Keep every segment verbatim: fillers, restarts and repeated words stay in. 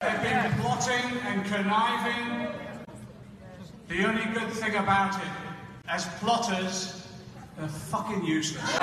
They've been plotting and conniving. The only good thing about it, as plotters, they're fucking useless.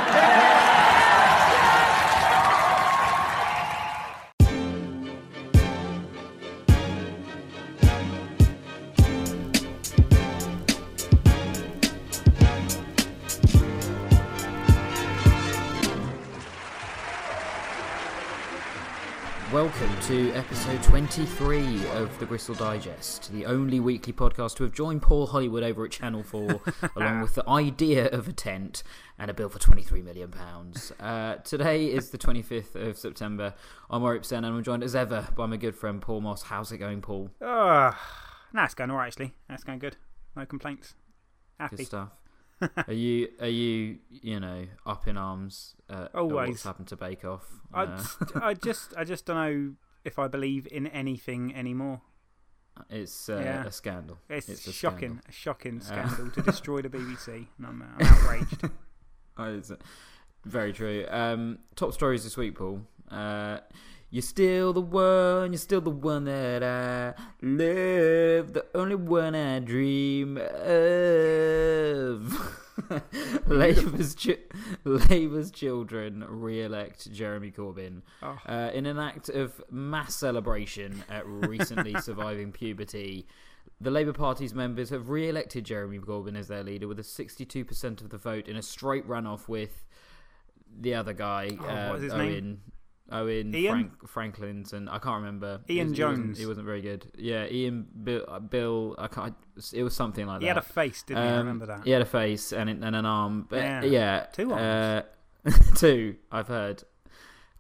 Welcome to episode twenty-three of the Gristle Digest, the only weekly podcast to have joined Paul Hollywood over at Channel four, along with the idea of a tent and a bill for twenty-three million pounds. Uh, today is the twenty-fifth of September. I'm Ari Psen, and I'm joined as ever by my good friend Paul Moss. How's it going, Paul? Oh, no, it's going all right, actually. That's going good. No complaints. Happy. Good stuff. are you are you you know up in arms uh, always what's happened to Bake Off? Uh, I, I just I just don't know if I believe in anything anymore. It's uh, yeah. a scandal. It's, it's a shocking, scandal. a shocking scandal uh. to destroy the B B C. And I'm, I'm outraged. Oh, it's very true. Um, top stories this week, Paul. Uh, you're still the one. You're still the one that I love. The only one I dream of. Labour's chi- Labour's children re-elect Jeremy Corbyn oh. uh, in an act of mass celebration at recently surviving puberty. The Labour Party's members have re-elected Jeremy Corbyn as their leader with a sixty-two percent of the vote in a straight runoff with the other guy, oh, uh, what is his Owen. Name? Owen Frank, Franklin's and I can't remember. Ian he Jones. Wasn't, he wasn't very good. Yeah, Ian Bill. Bill I can't, it was something like that. He had a face, didn't um, he? I remember that. He had a face and, and an arm. But yeah, yeah two arms. Uh, two, I've heard.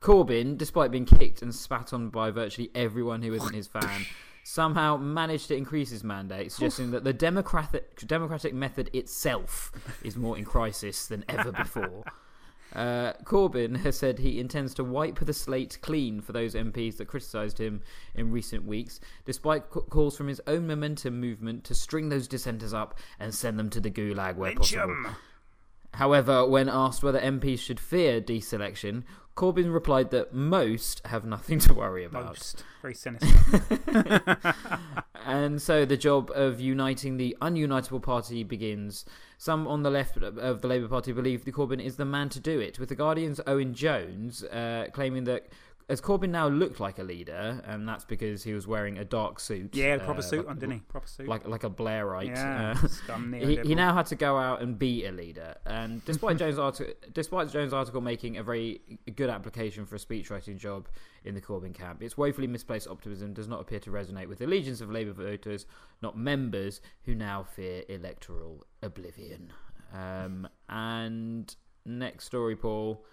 Corbyn, despite being kicked and spat on by virtually everyone who isn't his fan, somehow managed to increase his mandate, suggesting that the democratic democratic method itself is more in crisis than ever before. Uh, Corbyn has said he intends to wipe the slate clean for those M Ps that criticised him in recent weeks, despite co- calls from his own Momentum movement to string those dissenters up and send them to the gulag where possible. However, when asked whether M Ps should fear deselection, Corbyn replied that most have nothing to worry about. Most. Very sinister. And so the job of uniting the ununitable party begins. Some on the left of the Labour Party believe that Corbyn is the man to do it, with The Guardian's Owen Jones uh, claiming that as Corbyn now looked like a leader, and that's because he was wearing a dark suit. Yeah, a proper uh, suit like, on, didn't he? Proper suit. Like, like a Blairite. Yeah, uh, he, he now had to go out and be a leader. And despite Jones' article, despite Jones' article making a very good application for a speechwriting job in the Corbyn camp, its woefully misplaced optimism does not appear to resonate with the allegiance of Labour voters, not members, who now fear electoral oblivion. Um, and next story, Paul.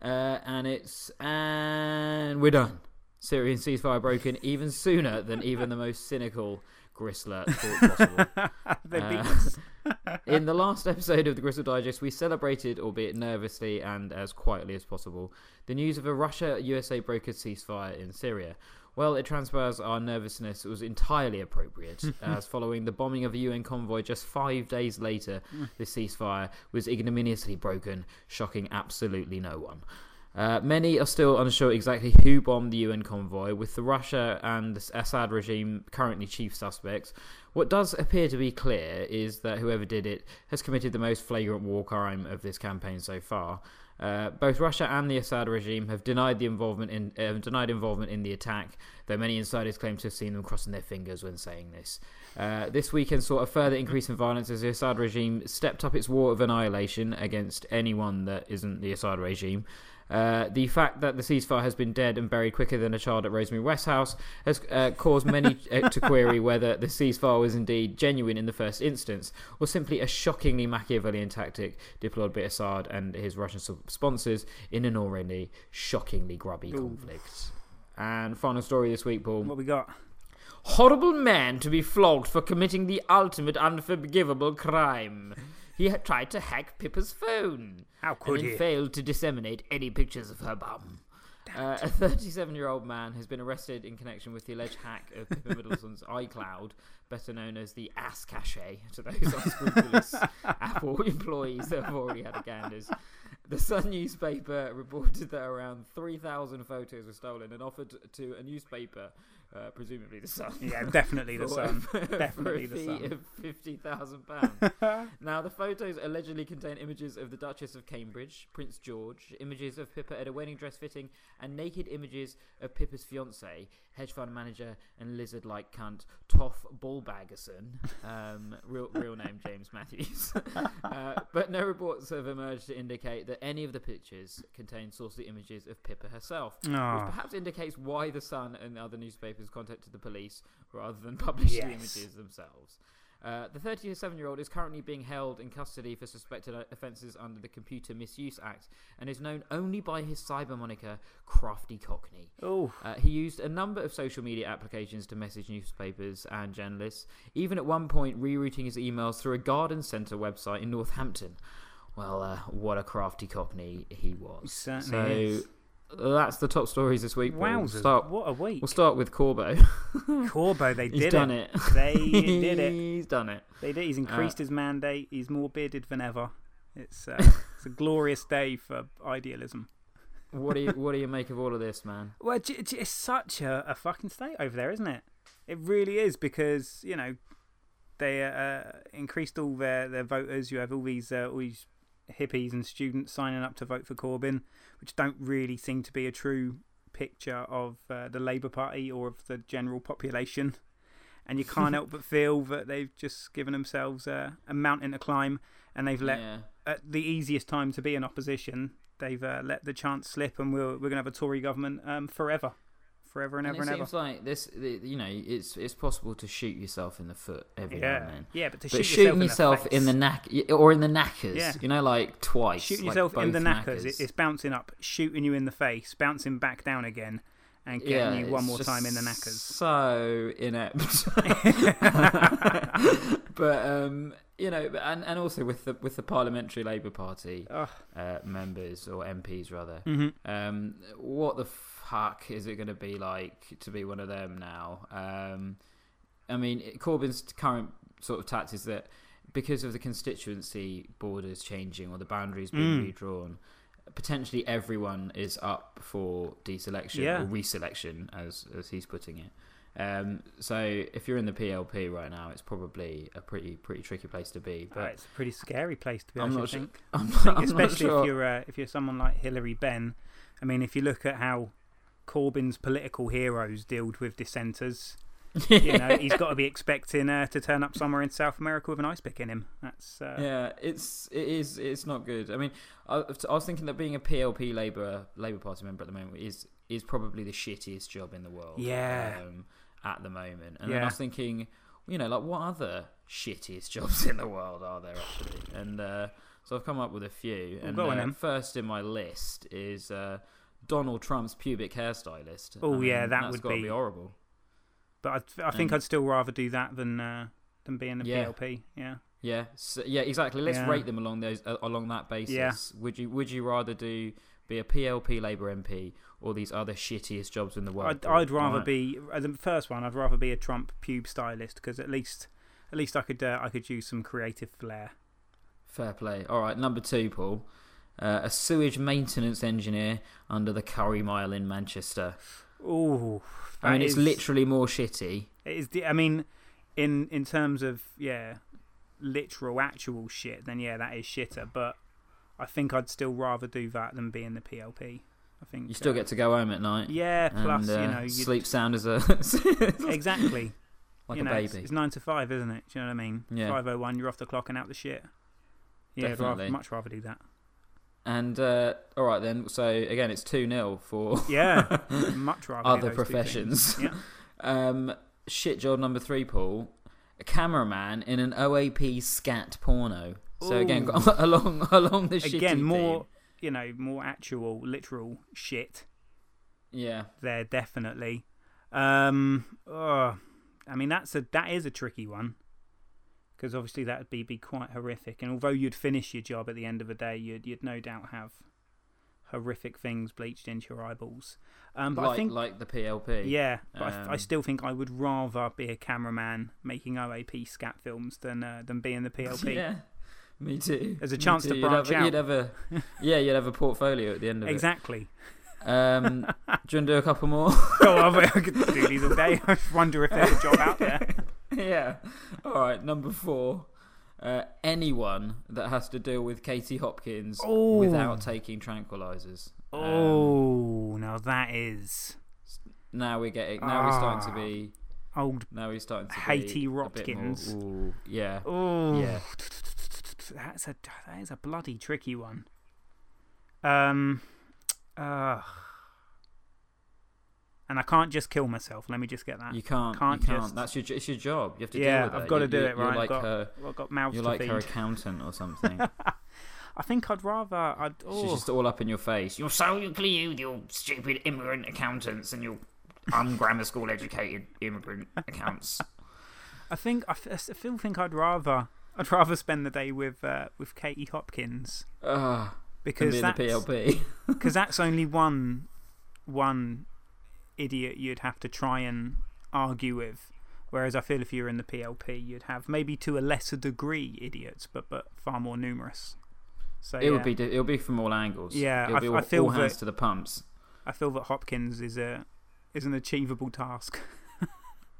Uh, and it's and we're done. Syrian ceasefire broken even sooner than even the most cynical gristler thought possible. Uh, in the last episode of the Gristle Digest, we celebrated, albeit nervously and as quietly as possible, the news of a Russia U S A brokered ceasefire in Syria. Well, it transpires our nervousness was entirely appropriate, as following the bombing of a U N convoy just five days later, the ceasefire was ignominiously broken, shocking absolutely no one. Uh, many are still unsure exactly who bombed the U N convoy, with the Russia and the Assad regime currently chief suspects. What does appear to be clear is that whoever did it has committed the most flagrant war crime of this campaign so far. Uh, both Russia and the Assad regime have denied the involvement in uh, denied involvement in the attack, though many insiders claim to have seen them crossing their fingers when saying this. Uh, this weekend saw a further increase in violence as the Assad regime stepped up its war of annihilation against anyone that isn't the Assad regime. Uh, the fact that the ceasefire has been dead and buried quicker than a child at Rosemary West House has uh, caused many to query whether the ceasefire was indeed genuine in the first instance, or simply a shockingly Machiavellian tactic deployed by Assad and his Russian sponsors in an already shockingly grubby Ooh. conflict. And final story this week, Paul. What we got? Horrible man to be flogged for committing the ultimate unforgivable crime. He had tried to hack Pippa's phone. How could he? And failed to disseminate any pictures of her bum. Uh, a thirty-seven-year-old man has been arrested in connection with the alleged hack of Pippa Middleton's iCloud, better known as the ass cache to those unscrupulous Apple employees that have already had a ganders. The Sun newspaper reported that around three thousand photos were stolen and offered to a newspaper Uh, presumably the son. Yeah, definitely the son. Definitely the son. For a fee of fifty thousand pounds. Now, the photos allegedly contain images of the Duchess of Cambridge, Prince George, images of Pippa at a wedding dress fitting, and naked images of Pippa's fiancé, hedge fund manager and lizard-like cunt, Toff Ballbaggerson, um, real, real name James Matthews. Uh, but no reports have emerged to indicate that any of the pictures contain saucy images of Pippa herself, oh. which perhaps indicates why the Sun and other newspapers has contacted the police rather than publish yes. the images themselves. Uh, the thirty-seven-year-old is currently being held in custody for suspected offences under the Computer Misuse Act and is known only by his cyber moniker, Crafty Cockney. Oh. Uh, he used a number of social media applications to message newspapers and journalists, even at one point rerouting his emails through a garden centre website in Northampton. Well, uh, what a crafty cockney he was. He certainly so, is. That's the top stories this week. Wow, we'll start, what a week. We'll start with Corbo. Corbo, they did He's it. Done it. They did it. He's done it. They did. He's increased uh, his mandate. He's more bearded than ever. It's, uh, it's a glorious day for idealism. What do you What do you make of all of this, man? Well, it's such a, a fucking state over there, isn't it? It really is, because you know they uh, increased all their, their voters. You have all these uh, all these. hippies and students signing up to vote for Corbyn, which don't really seem to be a true picture of uh, the Labour Party or of the general population. And you can't help but feel that they've just given themselves a, a mountain to climb, and they've let yeah. at the easiest time to be in opposition, they've uh, let the chance slip, and we're, we're going to have a Tory government um, forever. Forever and, and ever and ever. It seems like this, you know, it's it's possible to shoot yourself in the foot every yeah. now and then. Yeah, but to but shoot shooting yourself in the, yourself in the knack or in the knackers, yeah. you know, like twice. Shooting like yourself in the knackers, knackers. It's bouncing up, shooting you in the face, bouncing back down again, and getting yeah, you one more time in the knackers. So inept. But um, you know, and, and also with the with the Parliamentary Labour Party oh. uh, members or M Ps rather, mm-hmm. um, what the. F- Huck, is it going to be like to be one of them now? Um, I mean, Corbyn's current sort of tact is that because of the constituency borders changing or the boundaries being mm. redrawn, potentially everyone is up for deselection yeah. or reselection, as as he's putting it. Um, so if you're in the P L P right now, it's probably a pretty pretty tricky place to be. But oh, it's a pretty scary place to be. I'm I not sure. think. I'm not, think especially I'm not sure. if you're uh, if you're someone like Hillary Benn. I mean, if you look at how Corbyn's political heroes dealt with dissenters. You know, he's got to be expecting uh, to turn up somewhere in South America with an ice pick in him. That's uh... yeah, it's it is it's not good. I mean, I, I was thinking that being a P L P Labour Labour Party member at the moment is is probably the shittiest job in the world. Yeah, um, at the moment, and yeah. then I was thinking, you know, like what other shittiest jobs in the world are there actually? And uh, so I've come up with a few. We'll and go on, uh, then. First in my list is. Uh, Donald Trump's pubic hairstylist. Oh um, yeah, that would be... be horrible. But I, I think um, I'd still rather do that than uh, than being a yeah. P L P. Yeah, yeah, so, yeah, exactly. Let's yeah. rate them along those uh, along that basis. Yeah. Would you Would you rather do be a P L P Labour M P or these other shittiest jobs in the world? I'd, I'd rather right. be the first one. I'd rather be a Trump pube stylist because at least at least I could uh, I could use some creative flair. Fair play. All right, number two, Paul. Uh, a sewage maintenance engineer under the Curry Mile in Manchester. Ooh, I mean, is, it's literally more shitty. It is. I mean, in in terms of yeah, literal actual shit, then yeah, that is shitter. But I think I'd still rather do that than be in the P L P. I think you still uh, get to go home at night. Yeah, plus and, uh, you know, sleep sound as a exactly like you a know, baby. It's, it's nine to five, isn't it? Do you know what I mean? Yeah. Five oh one, you're off the clock and out the shit. Yeah, Definitely. I'd much rather do that. And, uh, all right then, so again, it's two nil for yeah, much rather other professions. Yeah. um, shit job number three, Paul. A cameraman in an O A P scat porno. Ooh. So again, along along the shitty Again, more, theme. You know, more actual, literal shit. Yeah. There, definitely. Um, oh, I mean, that's a, that is a tricky one. Because obviously that would be, be quite horrific. And although you'd finish your job at the end of the day, you'd you'd no doubt have horrific things bleached into your eyeballs. Um, but like, I think, like the P L P. Yeah, but um, I, th- I still think I would rather be a cameraman making O A P scat films than uh, than be in the P L P. Yeah, me too. There's a chance to branch you'd have, out. You'd have a, yeah, you'd have a portfolio at the end of exactly. it. Exactly. Um, do you want to do a couple more? Go on, I could do these all day. I just wonder if there's a job out there. Yeah. All right, number four. Uh, anyone that has to deal with Katie Hopkins oh. without taking tranquilizers. Oh, um, now that is. Now we're getting. Now oh. we're starting to be. Old. Now he's starting to Haiti Hopkins. Ooh, yeah. Ooh. Yeah. That's a that is a bloody tricky one. Um. Uh. And I can't just kill myself. Let me just get that. You can't. Can't, you can't. Just... That's your. It's your job. You have to. Yeah, deal with I've it. got to you, do you, it. Right. Like I've got, her, I've got mouths You're to like feed. her accountant or something. I think I'd rather. I'd. Oh. She's just all up in your face. You're so nuclear, you stupid immigrant accountants, and you're. I'm grammar school educated immigrant accounts. I think I, I still think I'd rather I'd rather spend the day with uh, with Katie Hopkins uh, because be that's, the P L P because that's only one one idiot you'd have to try and argue with. Whereas I feel if you're in the P L P, you'd have maybe to a lesser degree idiots, but but far more numerous. So it yeah. would be it'll be from all angles. Yeah, it'll I, be all, I feel all hands that, to the pumps. I feel that Hopkins is a is an achievable task.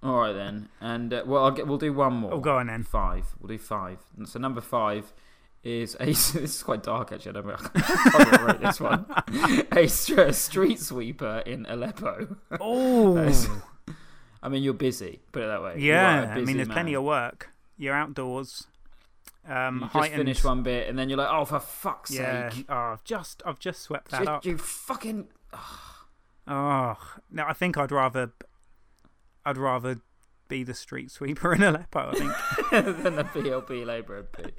All right then, and uh, well, I'll get, we'll do one more. Oh, go on then. Five. We'll do five. And so number five is a. This is quite dark actually. I don't know. I can't write this one. A, a street sweeper in Aleppo. Oh. I mean, you're busy. Put it that way. Yeah. I mean, there's man. plenty of work. You're outdoors. Um, you heightened. Just finish one bit, and then you're like, "Oh, for fuck's yeah. sake!" Oh, I've just, I've just swept that just, up. You fucking. Oh. Oh, no, I think I'd rather I'd rather be the street sweeper in Aleppo, I think. Than the P L P Labour M P.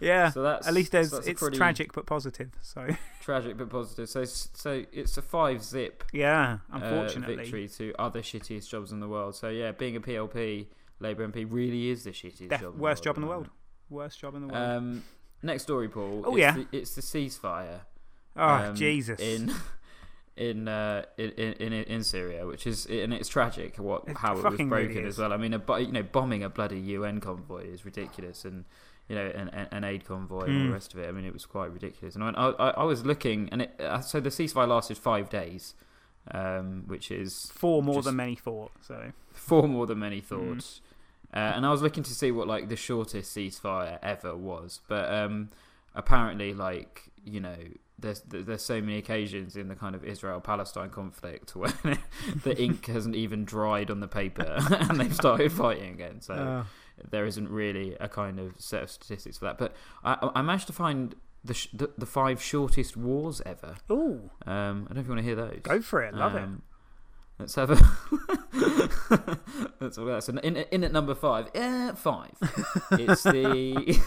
Yeah, so that's, at least there's, so that's it's pretty... tragic but positive. So Tragic but positive. So so it's a five-zip yeah, unfortunately. Uh, victory to other shittiest jobs in the world. So yeah, being a P L P Labour M P really is the shittiest Def- job, worst in the job in the world. Worst job in the world. Um, next story, Paul. Oh, it's yeah. The, it's the ceasefire. Oh, um, Jesus. In... In, uh, in in in Syria, which is and it's tragic what it's how it was broken really as well. I mean, a, you know, bombing a bloody U N convoy is ridiculous, and you know, an, an aid convoy mm. and all the rest of it. I mean, it was quite ridiculous. And I I, I was looking, and it, so the ceasefire lasted five days, um, which is four more than many thought. So four more than many thought. Mm. Uh, and I was looking to see what like the shortest ceasefire ever was, but um, apparently, like you know. There's there's so many occasions in the kind of Israel-Palestine conflict where the ink hasn't even dried on the paper and they've started fighting again. So uh. there isn't really a kind of set of statistics for that. But I, I managed to find the, sh- the the five shortest wars ever. Ooh. Um, I don't know if you want to hear those. Go for it. Love um, it. Let's have a... That's all that's so in, in at number five. Uh, five. It's the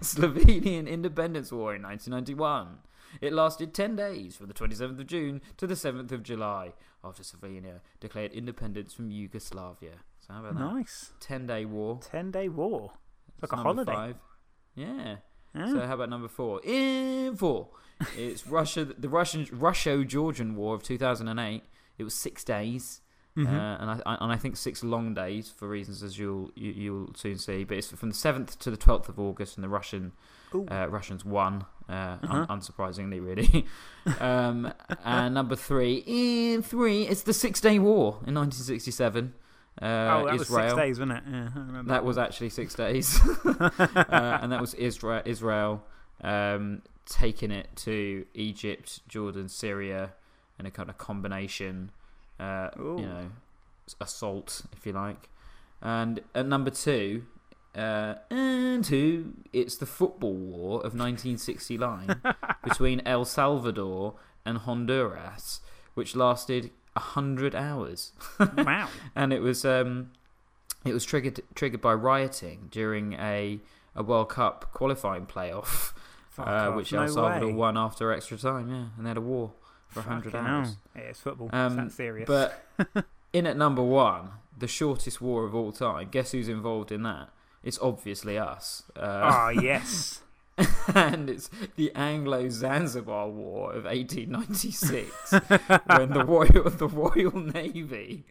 Slovenian Independence War in nineteen ninety-one. It lasted ten days, from the twenty-seventh of June to the seventh of July, after Slovenia declared independence from Yugoslavia. So how about that? Nice. Ten-day war. Ten-day war. That's like a holiday. Five. Yeah. Oh. So how about number four? In four. It's Russia, the Russian Russo-Georgian War of two thousand and eight. It was six days, mm-hmm. uh, and I, I and I think six long days for reasons as you'll you, you'll soon see. But it's from the seventh to the twelfth of August, and the Russian uh, Russians won. Uh, uh-huh. un- unsurprisingly, really. um, and number three, in three, it's the Six Day War in nineteen sixty-seven. Uh, oh, that Israel. was six days, wasn't it? Yeah, I remember. That was actually six days. uh, and that was Isra- Israel um, taking it to Egypt, Jordan, Syria, and a kind of combination, uh, you know, assault, if you like. And at number two, Uh, and two, it's the football war of nineteen sixty-nine between El Salvador and Honduras, which lasted a hundred hours. Wow! And it was um, it was triggered triggered by rioting during a a World Cup qualifying playoff, uh, which no El Salvador way. won after extra time. Yeah, and they had a war for a hundred hours. Yeah, it's football. Um, it's that serious. But in at number one, the shortest war of all time. Guess who's involved in that? It's obviously us. Ah, uh, oh, yes. And it's the Anglo-Zanzibar War of eighteen ninety-six, when the Royal, the Royal Navy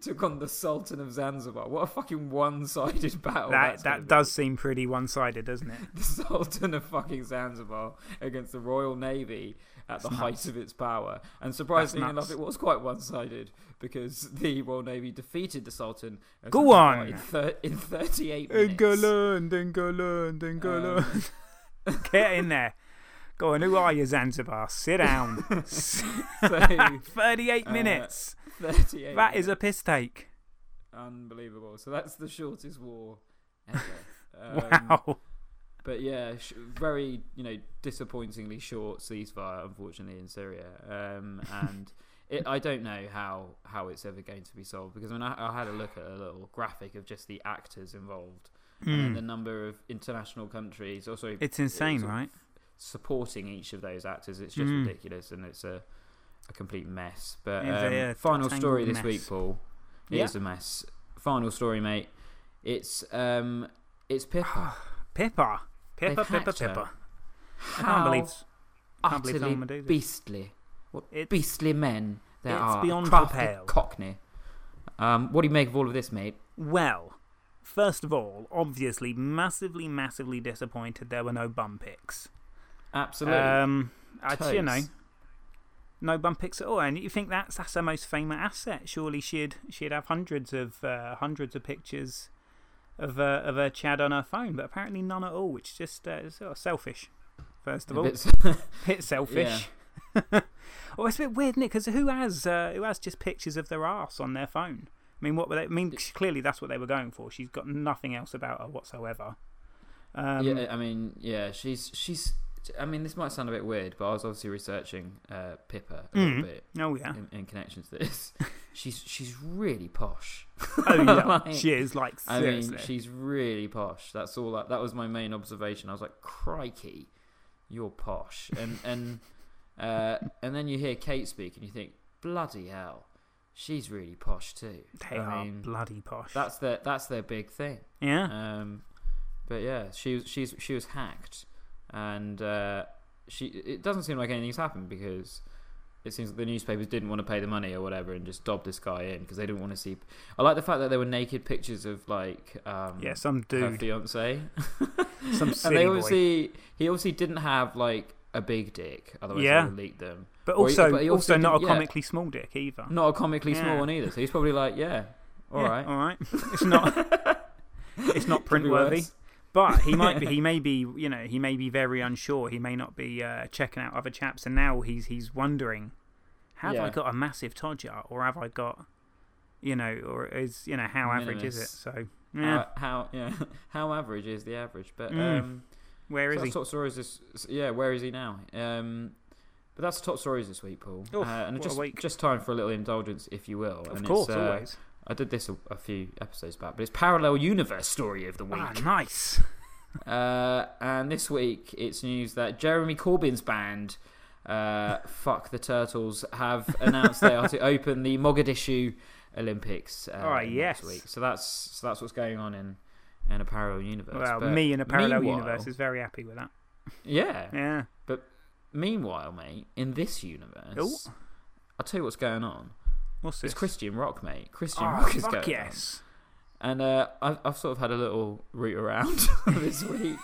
took on the Sultan of Zanzibar. What a fucking one-sided battle. That, that does seem pretty one-sided, doesn't it? The Sultan of fucking Zanzibar against the Royal Navy at the it's height nuts. of its power. And surprisingly enough, it was quite one-sided, because the Royal Navy defeated the Sultan of Go on! In, thir- in thirty-eight minutes. England, England, England. Um, Get in there. Go on, who are you, Zanzibar? Sit down. so, thirty-eight uh, minutes. thirty-eight That is a piss take. Unbelievable. So that's the shortest war ever. Um, wow. But yeah, sh- very, you know, disappointingly short ceasefire, unfortunately, in Syria. Um, and it, I don't know how, how it's ever going to be solved, because when I, I had a look at a little graphic of just the actors involved mm. and the number of international countries. Also, it's insane, it's right? Supporting each of those actors. It's just mm. ridiculous, and it's a, a complete mess. But um, a final story this mess. week, Paul. It yeah. is a mess. Final story, mate. It's, um, it's Pippa. Pippa. Pippa, Pippa, Pippa. I can't believe I can't utterly believe beastly. What it's, beastly men there it's are. It's beyond Crafty pale. Cockney. Um, what do you make of all of this, mate? Well, first of all, obviously, massively, massively disappointed there were no bum pics. Absolutely. Um, I, you know, no bum pics at all. And you think that's, that's her most famous asset. Surely she'd she'd have hundreds of uh, hundreds of pictures of uh, of her Chad on her phone, but apparently none at all, which is just uh, sort of selfish, first of all. A bit, bit selfish. Yeah. Well, it's a bit weird, isn't it? Because who has, uh, who has just pictures of their arse on their phone? I mean, what were they, I mean, clearly that's what they were going for. She's got nothing else about her whatsoever. Um, yeah, I mean, yeah, she's she's... I mean, this might sound a bit weird, but I was obviously researching uh, Pippa a mm. little bit. Oh, yeah. In, in connection to this. She's she's really posh. Oh, yeah. Like, she is, like, seriously. I mean, she's really posh. That's all. That, that was my main observation. I was like, crikey, you're posh. And and uh, and then you hear Kate speak and you think, bloody hell, she's really posh too. They I are mean, bloody posh. That's their, that's their big thing. Yeah. Um, but, yeah, she, she's, she was hacked. And uh, she, it doesn't seem like anything's happened, because it seems like the newspapers didn't want to pay the money or whatever and just dobbed this guy in because they didn't want to see. I like the fact that there were naked pictures of, like, um, yeah, some dude, her fiance, some silly and they obviously boy. He obviously didn't have, like, a big dick, otherwise yeah. they would leak them. But also, he, but he also, also not a comically yeah, small dick either. Not a comically yeah. small one either. So he's probably like, yeah, all yeah, right, all right. It's not, it's not print worthy. But he might be. He may be. You know, he may be very unsure. He may not be uh, checking out other chaps. And now he's he's wondering, have yeah. I got a massive todger, or have I got, you know, or is you know how Minimus. average is it? So yeah. Uh, how yeah, how average is the average? But mm. um, where so is he? Top stories this. Yeah, where is he now? Um, but that's the top stories this week, Paul. Oof, uh, and just just time for a little indulgence, if you will. Of and course, it's, uh, always. I did this a, a few episodes back, but it's Parallel Universe Story of the Week. Ah, nice. uh, and this week, it's news that Jeremy Corbyn's band, uh, Fuck the Turtles, have announced they are to open the Mogadishu Olympics uh, oh, yes. next week. So that's so that's what's going on in, in a parallel universe. Well, but me in a parallel universe is very happy with that. Yeah. Yeah. But meanwhile, mate, in this universe, Ooh. I'll tell you what's going on. What's this? It's Christian rock, mate. Christian oh, rock is going yes. on. And uh, I've, I've sort of had a little route around this week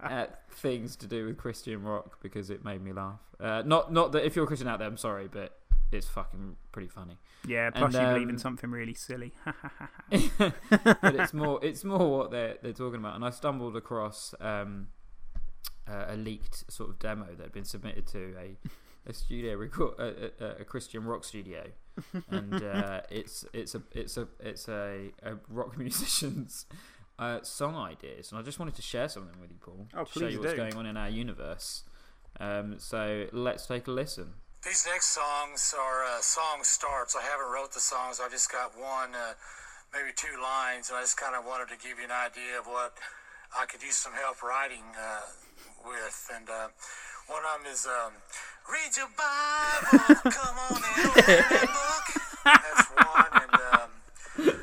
at things to do with Christian rock because it made me laugh. Uh, not not that if you're a Christian out there, I'm sorry, but it's fucking pretty funny. Yeah, plus and, you um, believe in something really silly. But it's more it's more what they're they're talking about. And I stumbled across um, uh, a leaked sort of demo that had been submitted to a. A studio record, a, a, a Christian rock studio, and uh, it's it's a it's a it's a, a rock musician's uh, song ideas, and I just wanted to share something with you, Paul. Oh, to please show you do. What's going on in our universe. Um, so let's take a listen. These next songs are uh, song starts. I haven't wrote the songs. I've just got one, uh, maybe two lines, and I just kind of wanted to give you an idea of what I could use some help writing uh, with, and. Uh, One of them is, um, read your Bible, come on and read that book. That's one. And, um,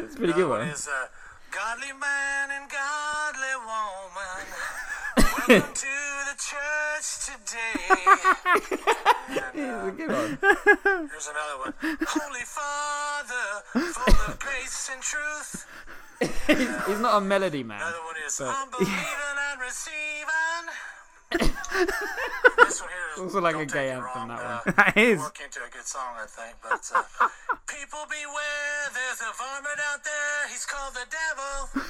that's a pretty good one. Is, uh, godly man and godly woman, welcome to the church today. And, uh, good one. Here's another one. Holy Father, full of grace and truth. he's, he's not a melody man. Another one is, but... I'm believing and receiving. This one here is also like a gay anthem, that uh, one. That is. Working to a good song, I think. But uh, people beware, there's a varmint out there. He's called the devil.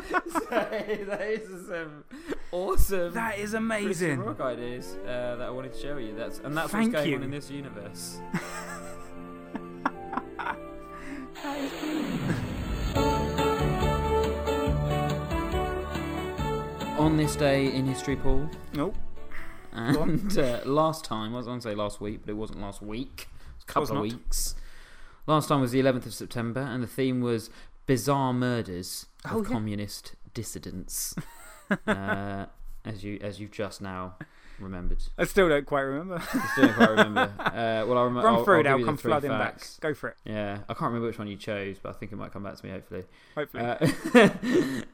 And uh, sorry, that is some awesome. That is amazing. Rock ideas uh, that I wanted to share with you. That's and that's Thank what's going you. on in this universe. That is brilliant. On this day in history, Paul. Nope. And uh, last time, I was going to say last week, but it wasn't last week. It was a couple was of not. weeks. Last time was the eleventh of September, and the theme was bizarre murders of oh, yeah. communist dissidents. uh, as you as you've just now remembered. I still don't quite remember. I still don't quite remember. Uh, well, I'll remember. Run through I'll, it. I'll, I'll come flooding back. Go for it. Yeah, I can't remember which one you chose, but I think it might come back to me. Hopefully. Hopefully. Uh,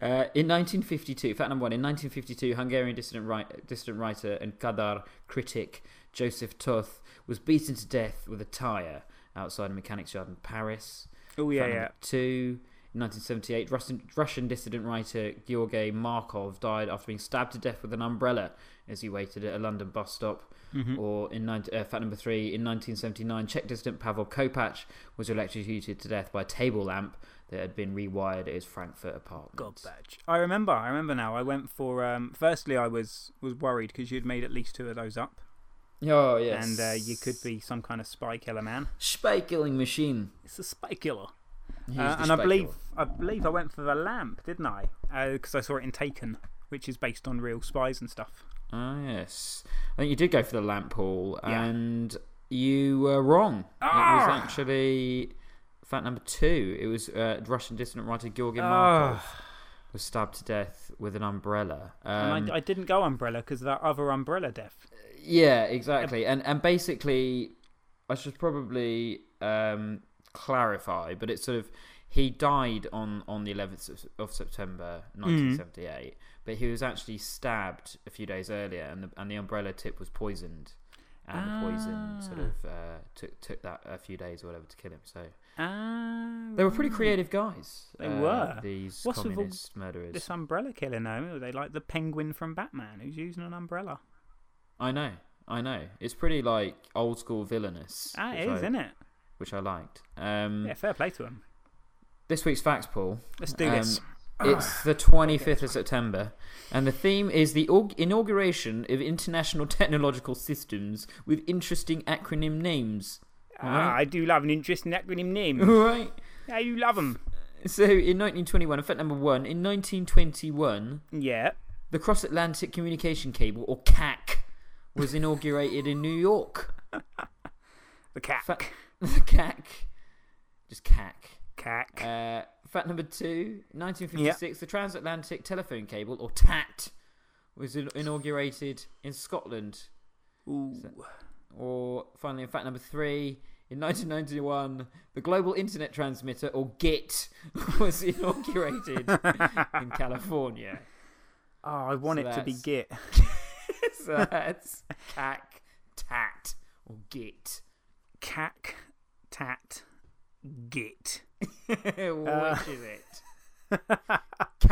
uh, in nineteen fifty-two, fact number one. In nineteen fifty-two, Hungarian dissident, write, dissident writer and Kadar critic Joseph Toth was beaten to death with a tyre outside a mechanic's yard in Paris. Oh yeah, fact yeah. Two. In nineteen seventy-eight, Russian, Russian dissident writer Georgy Markov died after being stabbed to death with an umbrella as he waited at a London bus stop. Mm-hmm. Or in uh, fact number three, in nineteen seventy-nine, Czech dissident Pavel Kopacz was electrocuted to death by a table lamp that had been rewired at his Frankfurt apartment. God, badge. I remember. I remember now. I went for. Um, firstly, I was was worried because you'd made at least two of those up. Oh yes. And uh, you could be some kind of spy killer, man. Spy killing machine. It's a spy killer. Uh, and I believe I believe I went for the lamp, didn't I? Because uh, I saw it in Taken, which is based on real spies and stuff. Ah, yes. I think you did go for the lamp, Paul, yeah. and you were wrong. Ah! It was actually fact number two. It was uh, Russian dissident writer Georgy Markov ah. was stabbed to death with an umbrella. Um, and I, I didn't go umbrella because of that other umbrella death. Yeah, exactly. Uh, and and basically, I should probably... Um, clarify, but it's sort of he died on on the eleventh of September nineteen seventy-eight, mm. but he was actually stabbed a few days earlier, and the, and the umbrella tip was poisoned, and ah. the poison sort of uh, took took that a few days or whatever to kill him. So ah. they were pretty creative guys. They uh, were these What's communist with all murderers. This umbrella killer, no, they like the Penguin from Batman, who's using an umbrella. I know, I know. It's pretty like old school villainous. Ah, it is, I, isn't it? Which I liked. Um, yeah, fair play to him. This week's facts, Paul. Let's do um, this. It's the twenty-fifth of September, and the theme is the inauguration of international technological systems with interesting acronym names. Ah, right? I do love an interesting acronym name. Right? Yeah, you love them. So, in nineteen twenty-one, fact number one, in nineteen twenty-one, yeah, the Cross-Atlantic Communication Cable, or C A C, was inaugurated in New York. The C A C. Fact- The C A C. Just C A C. C A C. Uh, fact number two, nineteen fifty-six, yep. the Transatlantic Telephone Cable, or T A T, was inaugurated in Scotland. Ooh. So, or finally, in fact number three, in nineteen ninety-one, the Global Internet Transmitter, or G I T, was inaugurated in California. Oh, I want so it to be G I T. So that's C A C, T A T, or G I T. C A C, Tat, Git. What uh, is it? C A C,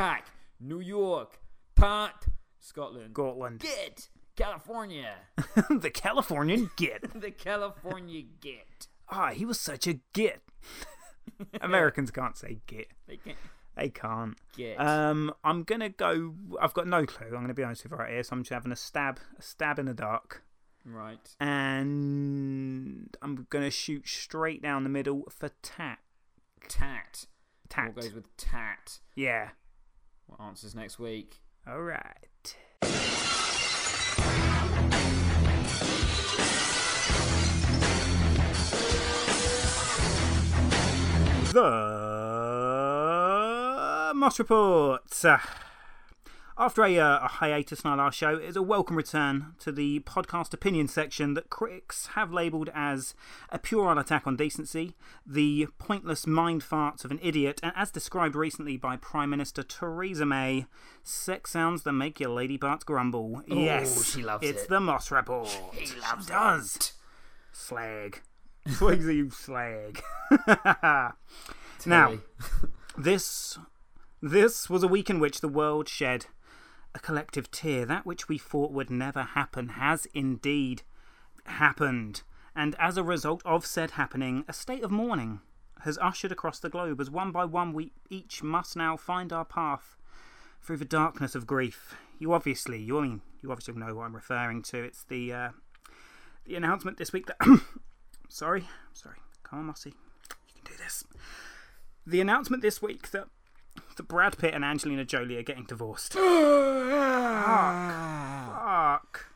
New York, Tat, Scotland, Scotland, Git, California. The Californian Git. The California Git. Ah, oh, he was such a git. Americans can't say git. They can't. They can't. Git. Um, I'm gonna go. I've got no clue. I'm gonna be honest with you right here. So I'm just having a stab, a stab in the dark. Right. And I'm going to shoot straight down the middle for Tat. Tat. Tat. All goes with Tat. Yeah. What answers next week? All right. The Moss Report. After a, uh, a hiatus in our last show, it is a welcome return to the podcast opinion section that critics have labelled as a puerile attack on decency, the pointless mind farts of an idiot, and as described recently by Prime Minister Theresa May, sex sounds that make your lady parts grumble. Ooh, yes, she loves it's it. The Moss Report. He loves she does. It. Slag. Swigsy, you slag. Now, this... This was a week in which the world shed a collective tear. That which we thought would never happen has indeed happened. And as a result of said happening, a state of mourning has ushered across the globe as one by one we each must now find our path through the darkness of grief. You obviously, you I mean, you obviously know what I'm referring to. It's the uh, the announcement this week that... sorry, sorry. Come on, Mossy. You can do this. The announcement this week that that Brad Pitt and Angelina Jolie are getting divorced. Fuck. Fuck.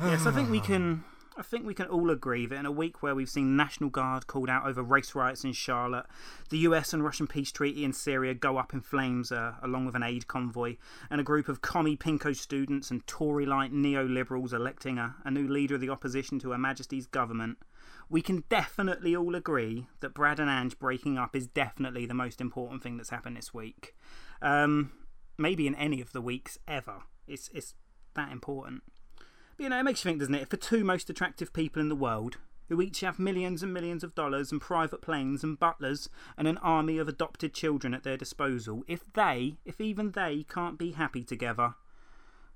Yes, I think we can... I think we can all agree that in a week where we've seen National Guard called out over race riots in Charlotte, the U S and Russian peace treaty in Syria go up in flames uh, along with an aid convoy, and a group of commie pinko students and Tory-like neoliberals electing a, a new leader of the opposition to Her Majesty's government, we can definitely all agree that Brad and Ange breaking up is definitely the most important thing that's happened this week. Um, maybe in any of the weeks ever. It's, it's that important. But, you know, it makes you think, doesn't it? For two most attractive people in the world, who each have millions and millions of dollars and private planes and butlers and an army of adopted children at their disposal, if they, if even they, can't be happy together,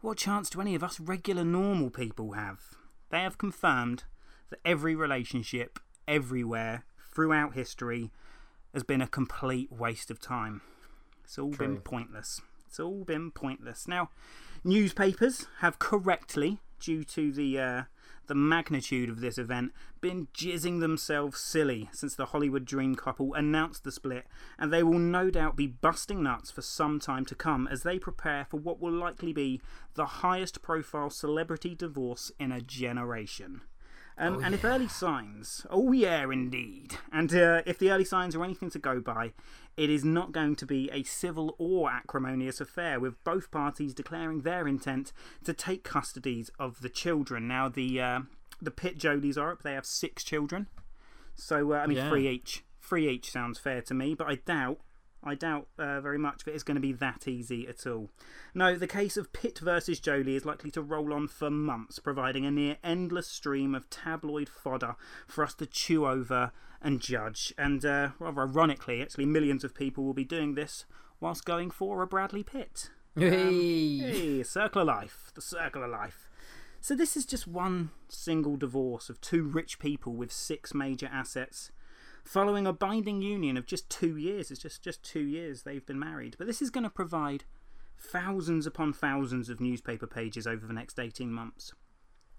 what chance do any of us regular normal people have? They have confirmed that every relationship, everywhere, throughout history, has been a complete waste of time. It's all True. been pointless. It's all been pointless. Now, newspapers have correctly... due to the uh, the magnitude of this event, been jizzing themselves silly since the Hollywood dream couple announced the split, and they will no doubt be busting nuts for some time to come as they prepare for what will likely be the highest profile celebrity divorce in a generation. Um, oh, and yeah. if early signs... Oh yeah, indeed. And uh, if the early signs are anything to go by, it is not going to be a civil or acrimonious affair, with both parties declaring their intent to take custody of the children. Now, the uh, the Pitt Jolies are up. They have six children. So, uh, I mean, yeah. three each. Three each sounds fair to me, but I doubt... I doubt uh, very much that it's going to be that easy at all. No, the case of Pitt versus Jolie is likely to roll on for months, providing a near endless stream of tabloid fodder for us to chew over and judge. And uh, rather ironically, actually, millions of people will be doing this whilst going for a Bradley Pitt. Hey, um, hey circle of life, the circle of life. So this is just one single divorce of two rich people with six major assets, following a binding union of just two years. It's just, just two years they've been married. But this is going to provide thousands upon thousands of newspaper pages over the next eighteen months.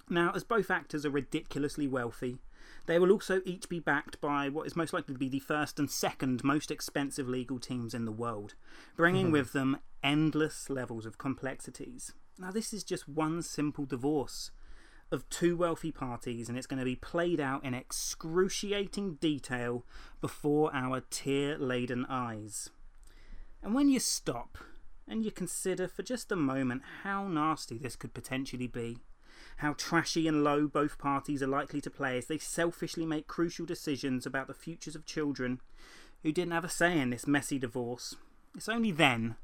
Now, as both actors are ridiculously wealthy, they will also each be backed by what is most likely to be the first and second most expensive legal teams in the world, bringing mm-hmm. with them endless levels of complexities. Now, this is just one simple divorce of two wealthy parties, and it's going to be played out in excruciating detail before our tear-laden eyes. And when you stop and you consider for just a moment how nasty this could potentially be, how trashy and low both parties are likely to play as they selfishly make crucial decisions about the futures of children who didn't have a say in this messy divorce, it's only then,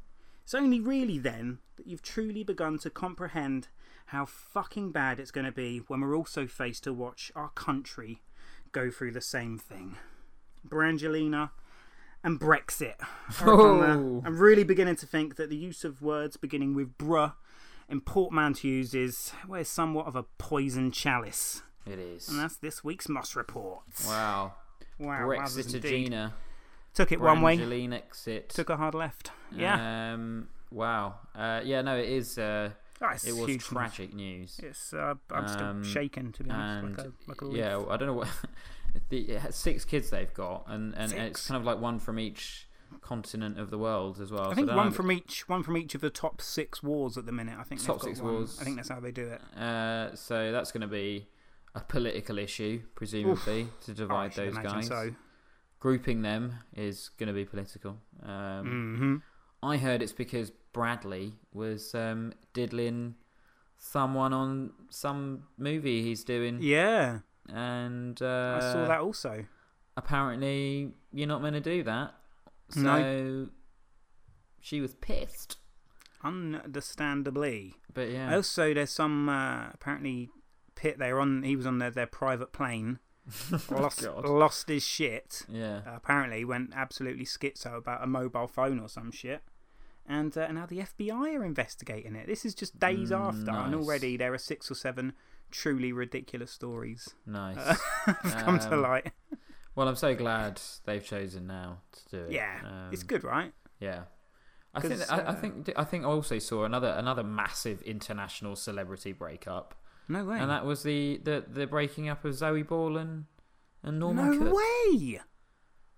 it's only really then, that you've truly begun to comprehend how fucking bad it's going to be when we're also faced to watch our country go through the same thing. Brangelina and Brexit. Oh. I'm, uh, I'm really beginning to think that the use of words beginning with bruh in portmanteaus is well, somewhat of a poison chalice. It is. And that's this week's Moss Report. Wow. Wow. Brexitagina. Took it one way. Brangelina-xit. Took a hard left. Yeah. Um, wow. Uh, yeah, no, it is... Uh... Oh, it was huge tragic news. news. It's, uh, I'm still um, shaken, to be honest. And like a, like a yeah, I don't know what the six kids they've got, and, and it's kind of like one from each continent of the world as well. I think so one know. from each, one from each of the top six wars at the minute. I think top six one. wars. I think that's how they do it. Uh, so that's going to be a political issue, presumably, Oof. to divide oh, those guys. So. Grouping them is going to be political. Um, mm-hmm. I heard it's because Bradley was um, diddling someone on some movie he's doing. Yeah. And uh, I saw that also. Apparently, you're not meant to do that. So no. She was pissed. Understandably. But yeah. Also, there's some uh, apparently Pitt. They were on. He was on their, their private plane. lost, lost his shit. Yeah. Uh, apparently, went absolutely schizo about a mobile phone or some shit. and, uh, and now the F B I are investigating it. This is just days mm, after, nice. and already there are six or seven truly ridiculous stories nice uh, have come um, to light. Well, I'm so glad they've chosen now to do it. Yeah, um, it's good, right? Yeah. I think that, uh, I, I think I think I also saw another another massive international celebrity breakup. No way. And that was the, the, the breaking up of Zoe Ball and and Norman Cook. No way.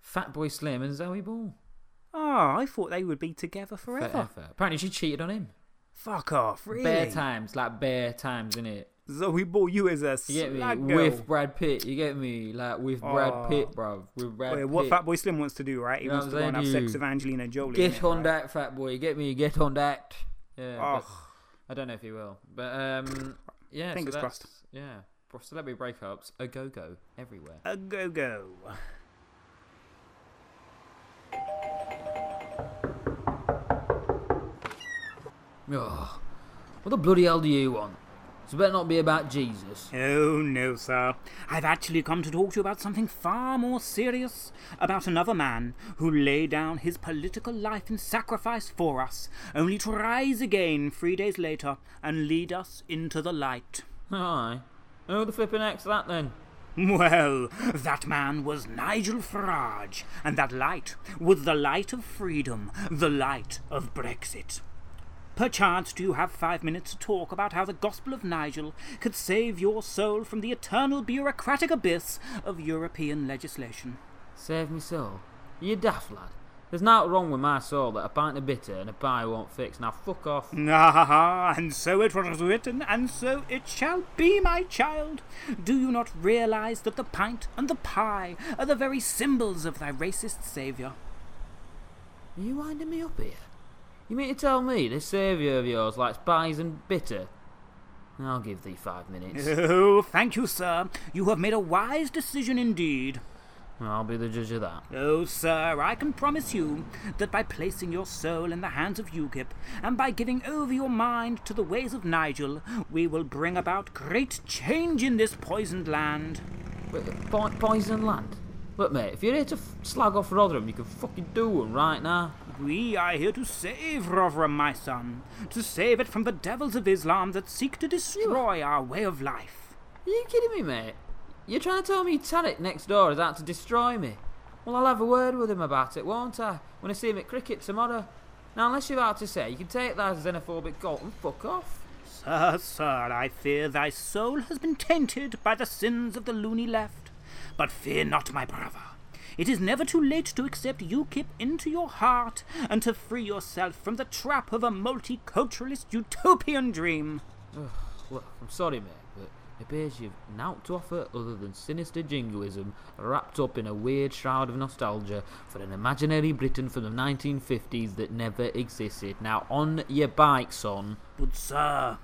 Fat Boy Slim and Zoe Ball. Oh, I thought they would be together forever. Forever. Apparently, she cheated on him. Fuck off! Really? Bare times, like bare times, innit? Zoe Ball, you is a you get me? Girl. With Brad Pitt, you get me? Like with oh. Brad Pitt, bro. With Brad Wait, Pitt. What Fat Boy Slim wants to do, right? He you wants to go and have sex with Angelina Jolie. Get it, on right? that, Fat Boy. You get me? Get on that. Yeah. Oh. I don't know if he will, but um, yeah. Fingers so crossed. Yeah. Celebrity breakups, a go go everywhere. A go go. Oh, what the bloody hell do you want? It better not be about Jesus. Oh, no, sir. I've actually come to talk to you about something far more serious. About another man who laid down his political life in sacrifice for us, only to rise again three days later and lead us into the light. Aye. Oh, the flipping heck's that, then? Well, that man was Nigel Farage, and that light was the light of freedom, the light of Brexit. Perchance do you have five minutes to talk about how the gospel of Nigel could save your soul from the eternal bureaucratic abyss of European legislation. Save me soul? You daft lad. There's naught wrong with my soul that a pint of bitter and a pie won't fix. Now fuck off. Ah ha ha, and so it was written, and so it shall be, my child. Do you not realise that the pint and the pie are the very symbols of thy racist saviour? Are you winding me up here? You mean to tell me this saviour of yours likes pies and bitter? I'll give thee five minutes. Oh, thank you, sir. You have made a wise decision indeed. I'll be the judge of that. Oh, sir, I can promise you that by placing your soul in the hands of U KIP and by giving over your mind to the ways of Nigel, we will bring about great change in this poisoned land. Wait, po- poisoned land? Look, mate, if you're here to f- slag off Rotherham, you can fucking do them right now. We are here to save Rotherham, my son. To save it from the devils of Islam that seek to destroy you... our way of life. Are you kidding me, mate? You're trying to tell me Thanet next door is out to destroy me? Well, I'll have a word with him about it, won't I? When I see him at cricket tomorrow. Now, unless you're out to say, you can take that xenophobic goat and fuck off. Sir, sir, I fear thy soul has been tainted by the sins of the loony left. But fear not, my brother. It is never too late to accept U KIP into your heart and to free yourself from the trap of a multiculturalist utopian dream. Ugh, look, I'm sorry, mate, but... It appears you've nought to offer other than sinister jingoism wrapped up in a weird shroud of nostalgia for an imaginary Britain from the nineteen fifties that never existed. Now on your bike, son. But sir,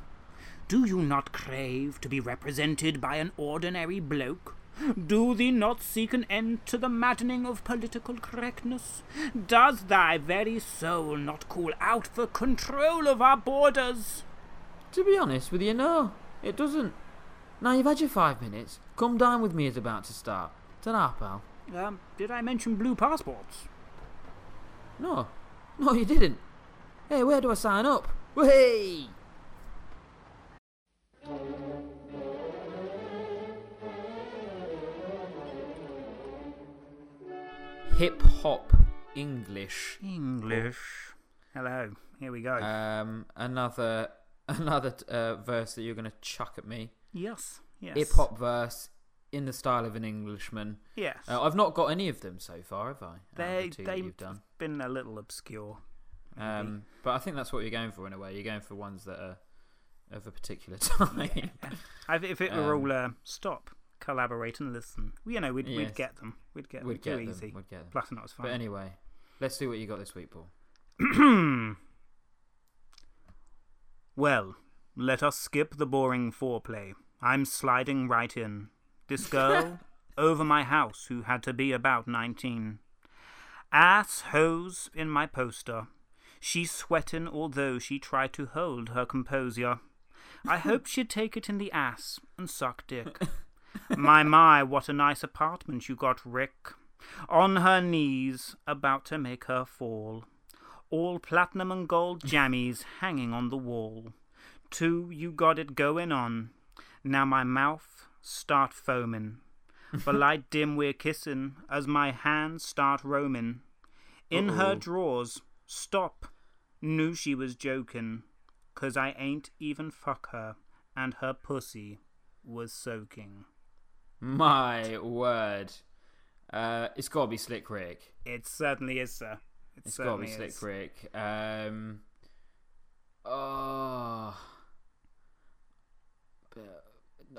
do you not crave to be represented by an ordinary bloke? Do thee not seek an end to the maddening of political correctness? Does thy very soul not call out for control of our borders? To be honest with you, no, it doesn't. Now, you've had your five minutes. Come dine with me is about to start. Ta-ra, pal. Um, did I mention blue passports? No. No, you didn't. Hey, where do I sign up? Whey! Hip-hop English. English. Hello. Here we go. Um, another, another uh, verse that you're going to chuck at me. Yes, yes. Hip-hop verse in the style of an Englishman. Yes. Uh, I've not got any of them so far, have I? They, the they've you've done. been a little obscure. Um, but I think that's what you're going for in a way. You're going for ones that are of a particular time. Yeah. I, if it were um, all uh, stop, collaborate and listen, you know, we'd, yes. we'd get them. We'd get we'd them. Get too them. easy. We'd get them. Plus and not as fun. But anyway, let's see what you got this week, Paul. Well, let us skip the boring foreplay. I'm sliding right in. This girl over my house who had to be about nineteen. Ass hose in my poster. She sweatin' although she tried to hold her composure. I hope she'd take it in the ass and suck dick. My, my, what a nice apartment you got, Rick. On her knees, about to make her fall. all platinum and gold jammies hanging on the wall. Two, you got it going on. Now my mouth start foaming. For light dim we're kissing as my hands start roaming. In Uh-oh. her drawers, stop. Knew she was joking. 'Cause I ain't even fuck her. And her pussy was soaking. My word. Uh, it's got to be Slick Rick. It certainly is, sir. It it's got to be Slick is. Rick. Um, oh,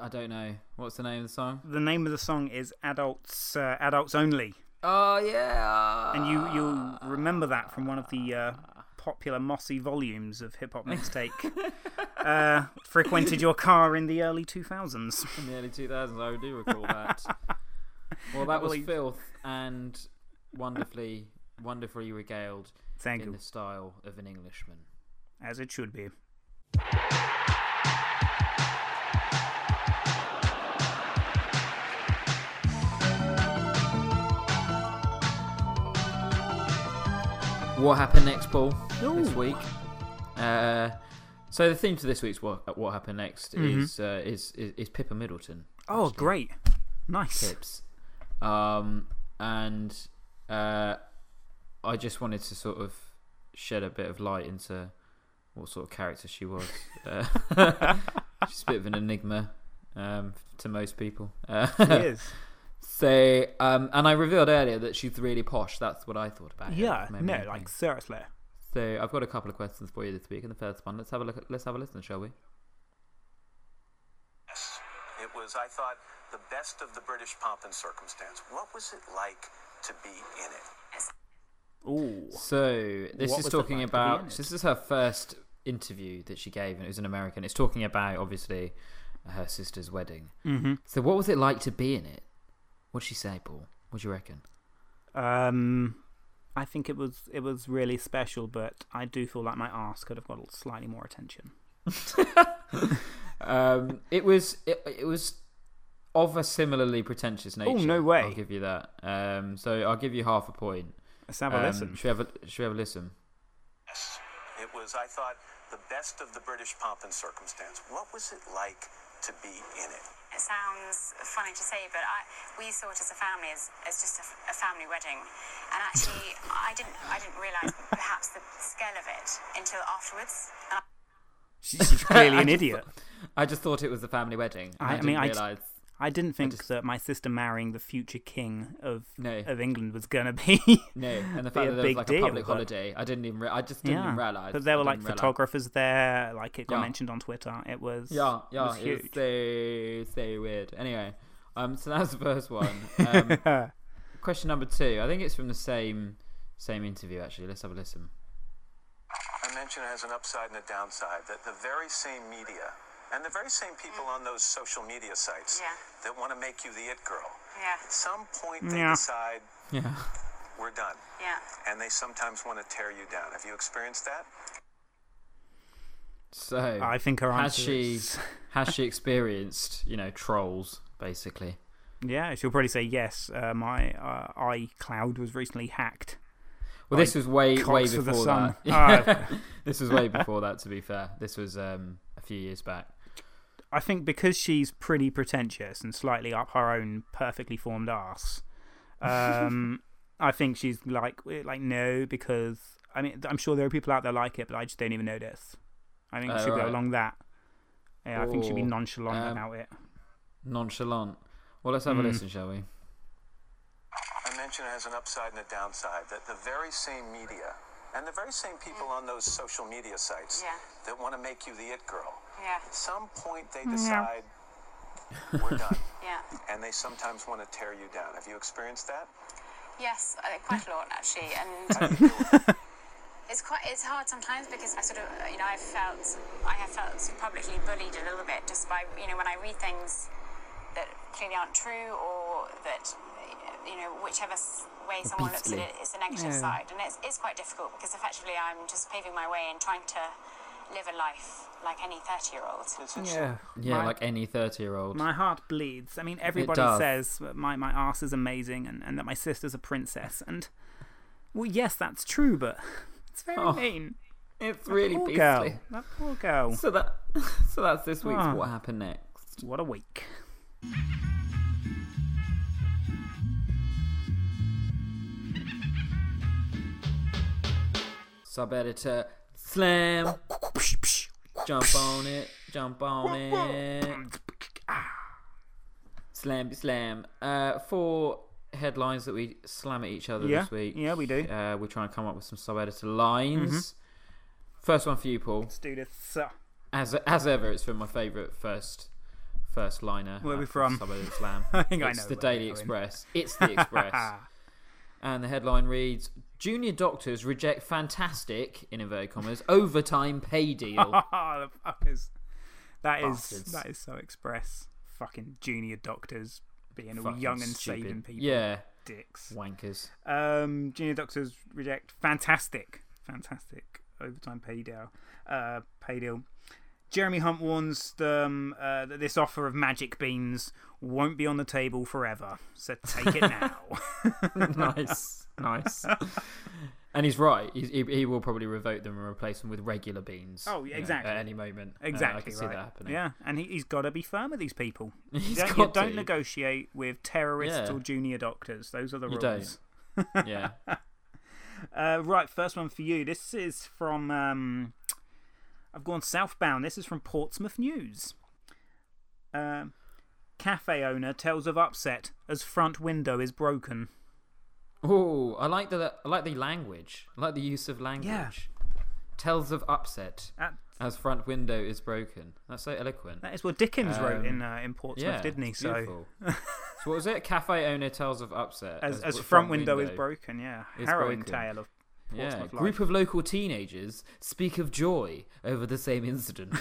I don't know. What's the name of the song? The name of the song is Adults uh, Adults Only. Oh, yeah. And you, you'll remember that from one of the uh, popular mossy volumes of Hip Hop Mixtape. uh, frequented your car in the early two thousands. In the early two thousands, I do recall that. Well, that was filth and wonderfully, wonderfully regaled Thank in you. the style of an Englishman. As it should be. What happened next, Paul? Ooh. This week? Uh, so the theme to this week's What, what Happened Next mm-hmm. is, uh, is is is Pippa Middleton. Oh, actually. Great. Nice. Pips. Um, and uh, I just wanted to sort of shed a bit of light into what sort of character she was. Uh, she's a bit of an enigma um, to most people. Uh, she is. So, um, and I revealed earlier that she's really posh. That's what I thought about her. Yeah, no, anything. like seriously. So I've got a couple of questions for you this week. And the first one, let's have a look. At, let's have a listen, shall we? Yes, it was. I thought the best of the British pomp and circumstance. What was it like to be in it? Ooh. So this what is talking like about. This is her first interview that she gave, and it was an American. It's talking about obviously her sister's wedding. Mm-hmm. So what was it like to be in it? What'd she say, Paul? What do you reckon? Um, I think it was it was really special, but I do feel like my arse could have got slightly more attention. um, it was it, it was of a similarly pretentious nature. Oh no way! I'll give you that. Um, so I'll give you half a point. Let's have a um, listen. Should we have a, should we have a listen? Yes, it was. I thought the best of the British pomp and circumstance. What was it like to be in it? It sounds funny to say, but I, we saw it as a family as, as just a, a family wedding, and actually I didn't I didn't realise perhaps the scale of it until afterwards. I... She's clearly an idiot. Th- I just thought it was a family wedding. I, I didn't mean, realise. I d- I didn't think I just... that my sister marrying the future king of no. of England was gonna be no, and the fact that there was like deal, a public but... holiday. I didn't even. Re- I just didn't yeah. even realise. But there were like photographers realize. there. Like it got yeah. mentioned on Twitter. It was yeah, yeah. It was, huge. It was so so weird. Anyway, um, so that's the first one. Um, question number two. I think it's from the same same interview actually. Let's have a listen. I mentioned it has an upside and a downside that the very same media. And the very same people mm. on those social media sites yeah. that want to make you the it girl. Yeah. At some point, they yeah. decide, yeah. we're done. Yeah. And they sometimes want to tear you down. Have you experienced that? So, I think her has she is... has she experienced, you know, trolls basically? Yeah, she'll probably say yes. Uh, my uh, iCloud was recently hacked. Well, this was way way before that. Oh. This was way before that. To be fair, this was um, a few years back. I think because she's pretty pretentious and slightly up her own perfectly formed arse, um, I think she's like, like no, because I mean, I'm sure there are people out there like it, but I just don't even notice. I think uh, she'll right. go along that. Yeah, or, I think she'll be nonchalant um, about it. Nonchalant. Well, let's have mm. a listen, shall we? I mentioned it has an upside and a downside that the very same media and the very same people mm. on those social media sites yeah. that want to make you the it girl. Yeah. At some point, they decide yeah. we're done. Yeah. And they sometimes want to tear you down. Have you experienced that? Yes, uh, quite a lot actually, and it's quite it's hard sometimes because I sort of you know I felt I have felt publicly bullied a little bit just by you know when I read things that clearly aren't true or that. You know, whichever way someone looks at it, it's a negative yeah. side, and it's it's quite difficult because effectively I'm just paving my way and trying to live a life like any thirty-year-old. Yeah, yeah, my, like any thirty-year-old. My heart bleeds. I mean, everybody says my my arse is amazing and, and that my sister's a princess, and well, yes, that's true, but It's very oh, mean. It's that really poor beastly. Girl. That poor girl. So that, so that's this week's oh, What Happened Next. What a week. Sub-editor Slim. Jump on it. Jump on it. Slam, slam. Uh, four headlines that we slam at each other yeah, this week. Yeah, we do. Uh, we're trying to come up with some sub-editor lines. Mm-hmm. First one for you, Paul. Let's do this. As as ever, it's from my favourite first first liner. Where are we from? Sub-editor Slam. I think it's I know. The Daily Express. It's the Express. And the headline reads, Junior Doctors Reject Fantastic, in inverted commas, Overtime Pay Deal. Oh, the fuckers. That is, that is so express. Fucking junior doctors being fucking all young and stupid, saving people. Yeah. Dicks. Wankers. Um, junior doctors reject fantastic, fantastic overtime pay deal. Uh, pay deal. Jeremy Hunt warns them uh, that this offer of magic beans won't be on the table forever, so take it now. Nice, nice. And he's right. He, he will probably revoke them and replace them with regular beans. Oh, yeah, exactly. Know, at any moment. Exactly. Uh, I can right. see that happening. Yeah, and he, he's got to be firm with these people. He's you don't, got you don't to. negotiate with terrorists yeah. or junior doctors. Those are the you rules. Don't. Yeah. uh, right, first one for you. This is from... Um, I've gone southbound. This is from Portsmouth News. Um, cafe owner tells of upset as front window is broken. Oh, I like the I like the language. I like the use of language. Yeah. Tells of upset That's, as front window is broken. That's so eloquent. That is what Dickens um, wrote in uh, in Portsmouth, yeah, didn't he? So. So what was it? Cafe owner tells of upset as, as, as front, front window, window is broken. Yeah, is harrowing broken. Tale of. Yeah, life. Group of local teenagers speak of joy over the same incident.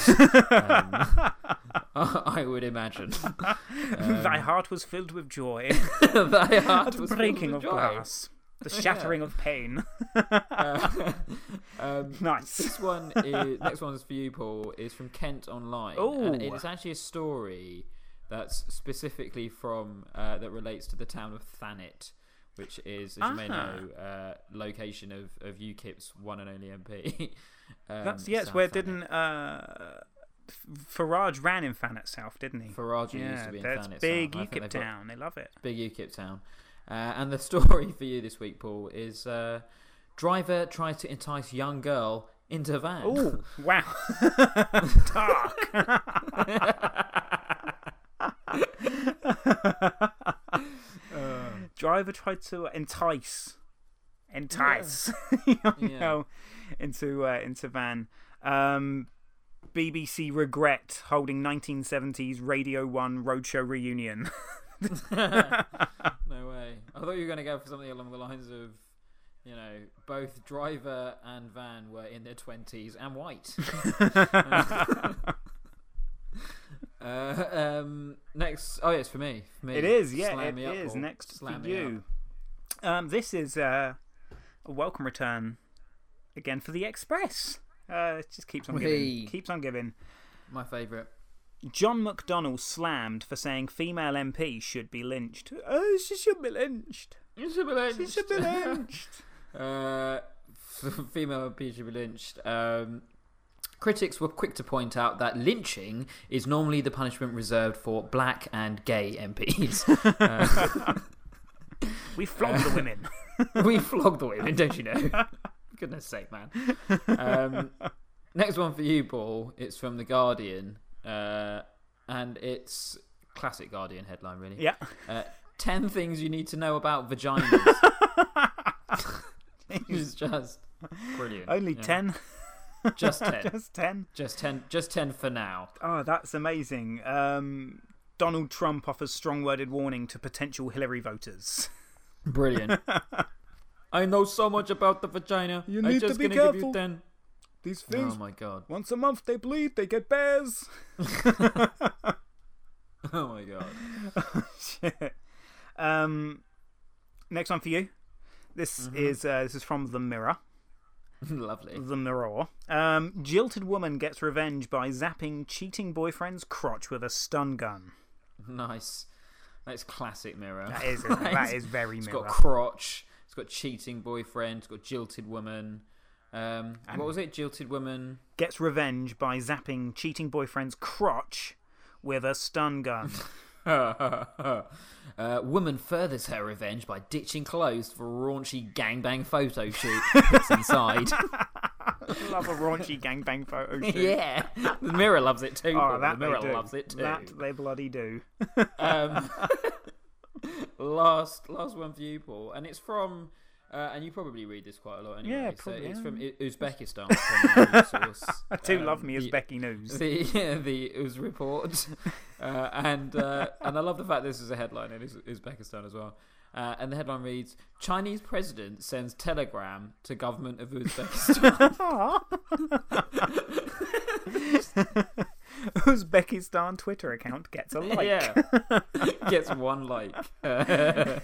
um, I would imagine. Um, Thy heart was filled with joy. Thy heart the was breaking filled with of joy. Glass, the shattering yeah. of pain. uh, um, nice. This one is next one is for you, Paul. Is from Kent Online, Ooh. and it is actually a story that's specifically from uh, that relates to the town of Thanet. Which is, as ah. you may know, uh, location of, of UKIP's one and only M P. um, That's yes, South where Thanet. Didn't uh, Farage ran in Thanet South, didn't he? Farage yeah, used to be in Thanet South. That's big UKIP town. They love it. Big UKIP town. Uh, and the story for you this week, Paul, is uh, driver tries to entice young girl into van. Oh wow! Dark. Driver tried to entice, entice, yeah. young yeah. girl into uh, into van. Um, B B C regret holding nineteen seventies Radio One roadshow reunion. No way. I thought you were going to go for something along the lines of, you know, both driver and van were in their twenties and white. Uh, um, next, oh, yeah, it's for me. For me. It is, yeah, Slam it me is. Up, next Slam for you. Um, this is uh, a welcome return again for the Express. Uh, it just keeps on Wee. giving. Keeps on giving. My favourite. John McDonnell slammed for saying female M P should be lynched. Oh, she should be lynched. She should be lynched. She should be lynched. uh, female M P should be lynched. Um. Critics were quick to point out that lynching is normally the punishment reserved for black and gay M Ps. Uh, we flog uh, the women. We flog the women, don't you know? Goodness sake, man. Um, next one for you, Paul. It's from The Guardian. Uh, and it's classic Guardian headline, really. Yeah. Uh, ten things you need to know about vaginas. It's just brilliant. Only yeah. ten? Just ten. Just ten. Just ten. Just ten for now. Oh, that's amazing. Um, Donald Trump offers strong-worded warning to potential Hillary voters. Brilliant. I know so much about the vagina. You need to be careful. I'm just going to give you ten. These things. Oh my god. Once a month they bleed. They get bears. Oh my god. Oh, shit. Um, next one for you. This mm-hmm. is uh, this is from The Mirror. Lovely. The Mirror. Um, jilted woman gets revenge by zapping cheating boyfriend's crotch with a stun gun. Nice. That's classic Mirror. That is. that, that is, is very Mirror. It's got crotch. It's got cheating boyfriend. It's got jilted woman. Um, and what was it? Jilted woman gets revenge by zapping cheating boyfriend's crotch with a stun gun. uh, woman furthers her revenge by ditching clothes for a raunchy gangbang photo shoot. That's inside. Love a raunchy gangbang photo shoot. Yeah. The Mirror loves it too. Oh, that the Mirror they do. loves it too. That they bloody do. um, last, last one for you, Paul. And it's from... Uh, and you probably read this quite a lot anyway. Yeah, probably. So it's yeah. from Uzbekistan. From um, I do love me Uzbeki news. The, yeah, the Uz report. Uh, and uh, and I love the fact this is a headline in Uzbekistan as well. Uh, and the headline reads, Chinese president sends telegram to government of Uzbekistan. Uzbekistan Twitter account gets a like. Yeah, gets one like. Uh,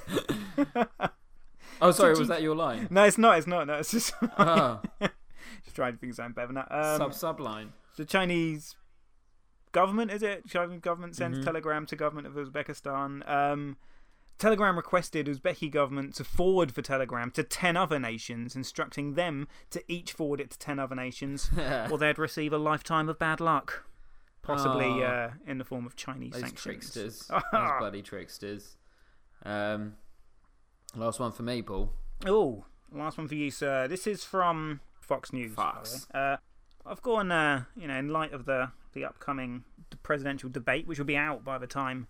Oh, sorry, was that your line? No, it's not, it's not. No, it's just... Oh. Just trying to think something better than that. Um, Sub, sub-line. The Chinese government, is it? Chinese government sends mm-hmm. telegram to government of Uzbekistan. Um, telegram requested Uzbeki government to forward the telegram to ten other nations, instructing them to each forward it to ten other nations, or they'd receive a lifetime of bad luck. Possibly oh, uh, in the form of Chinese those sanctions. Those tricksters. Those bloody tricksters. Um... Last one for me, Paul. Oh, last one for you, sir. This is from Fox News. Fox. Uh, I've gone, uh, you know, in light of the, the upcoming presidential debate, which will be out by the time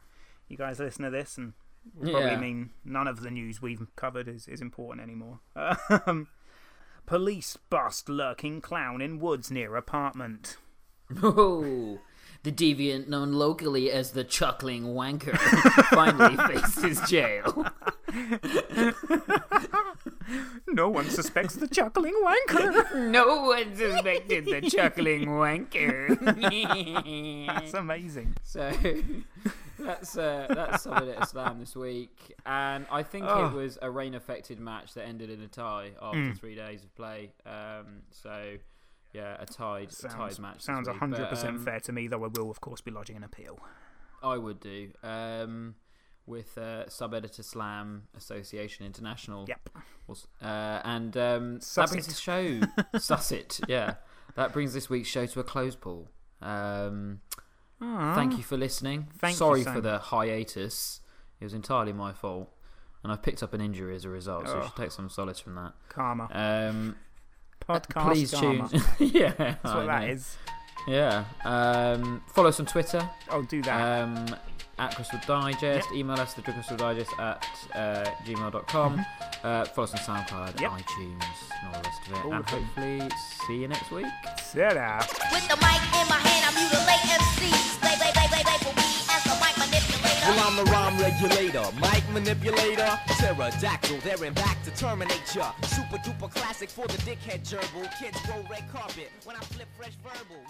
you guys listen to this, and will probably yeah. mean none of the news we've covered is, is important anymore. Um, police bust lurking clown in woods near apartment. Oh. The deviant, known locally as the Chuckling Wanker, finally faces jail. No one suspects the Chuckling Wanker. No one suspected the Chuckling Wanker. That's amazing. So that's uh, that's some of it at Slam this week, and I think oh. it was a rain-affected match that ended in a tie after mm. three days of play. Um, so. Yeah, a tied, sounds, a tied match. Sounds week, one hundred percent but, um, fair to me, though I will, of course, be lodging an appeal. I would do. Um, with uh, Sub-Editor Slam Association International. Yep. Uh, and um, that brings this show... Suss it, yeah. That brings this week's show to a close, Paul. Um, thank you for listening. Thank Sorry you, for the hiatus. It was entirely my fault. And I've picked up an injury as a result, so oh. we should take some solace from that. Karma. Um... Podcast please tune yeah that's what I that know. is yeah um, follow us on Twitter. I'll do that um, at Gristle Digest. Yep. Email us the Gristle Digest at uh, gmail dot com. Mm-hmm. uh, follow us on SoundCloud, yep. iTunes and all the rest of it, all and hopefully things. See you next week. See ya now. With the mic in my hand, I'm mutilate M Cs. Play, play, play, play, play for me as the mic manipulator. Well, I'm the rhyme regulator, mic manipulator, pterodactyl, they're in back to terminate ya. Super duper classic for the dickhead gerbil. Kids roll red carpet when I flip fresh verbal.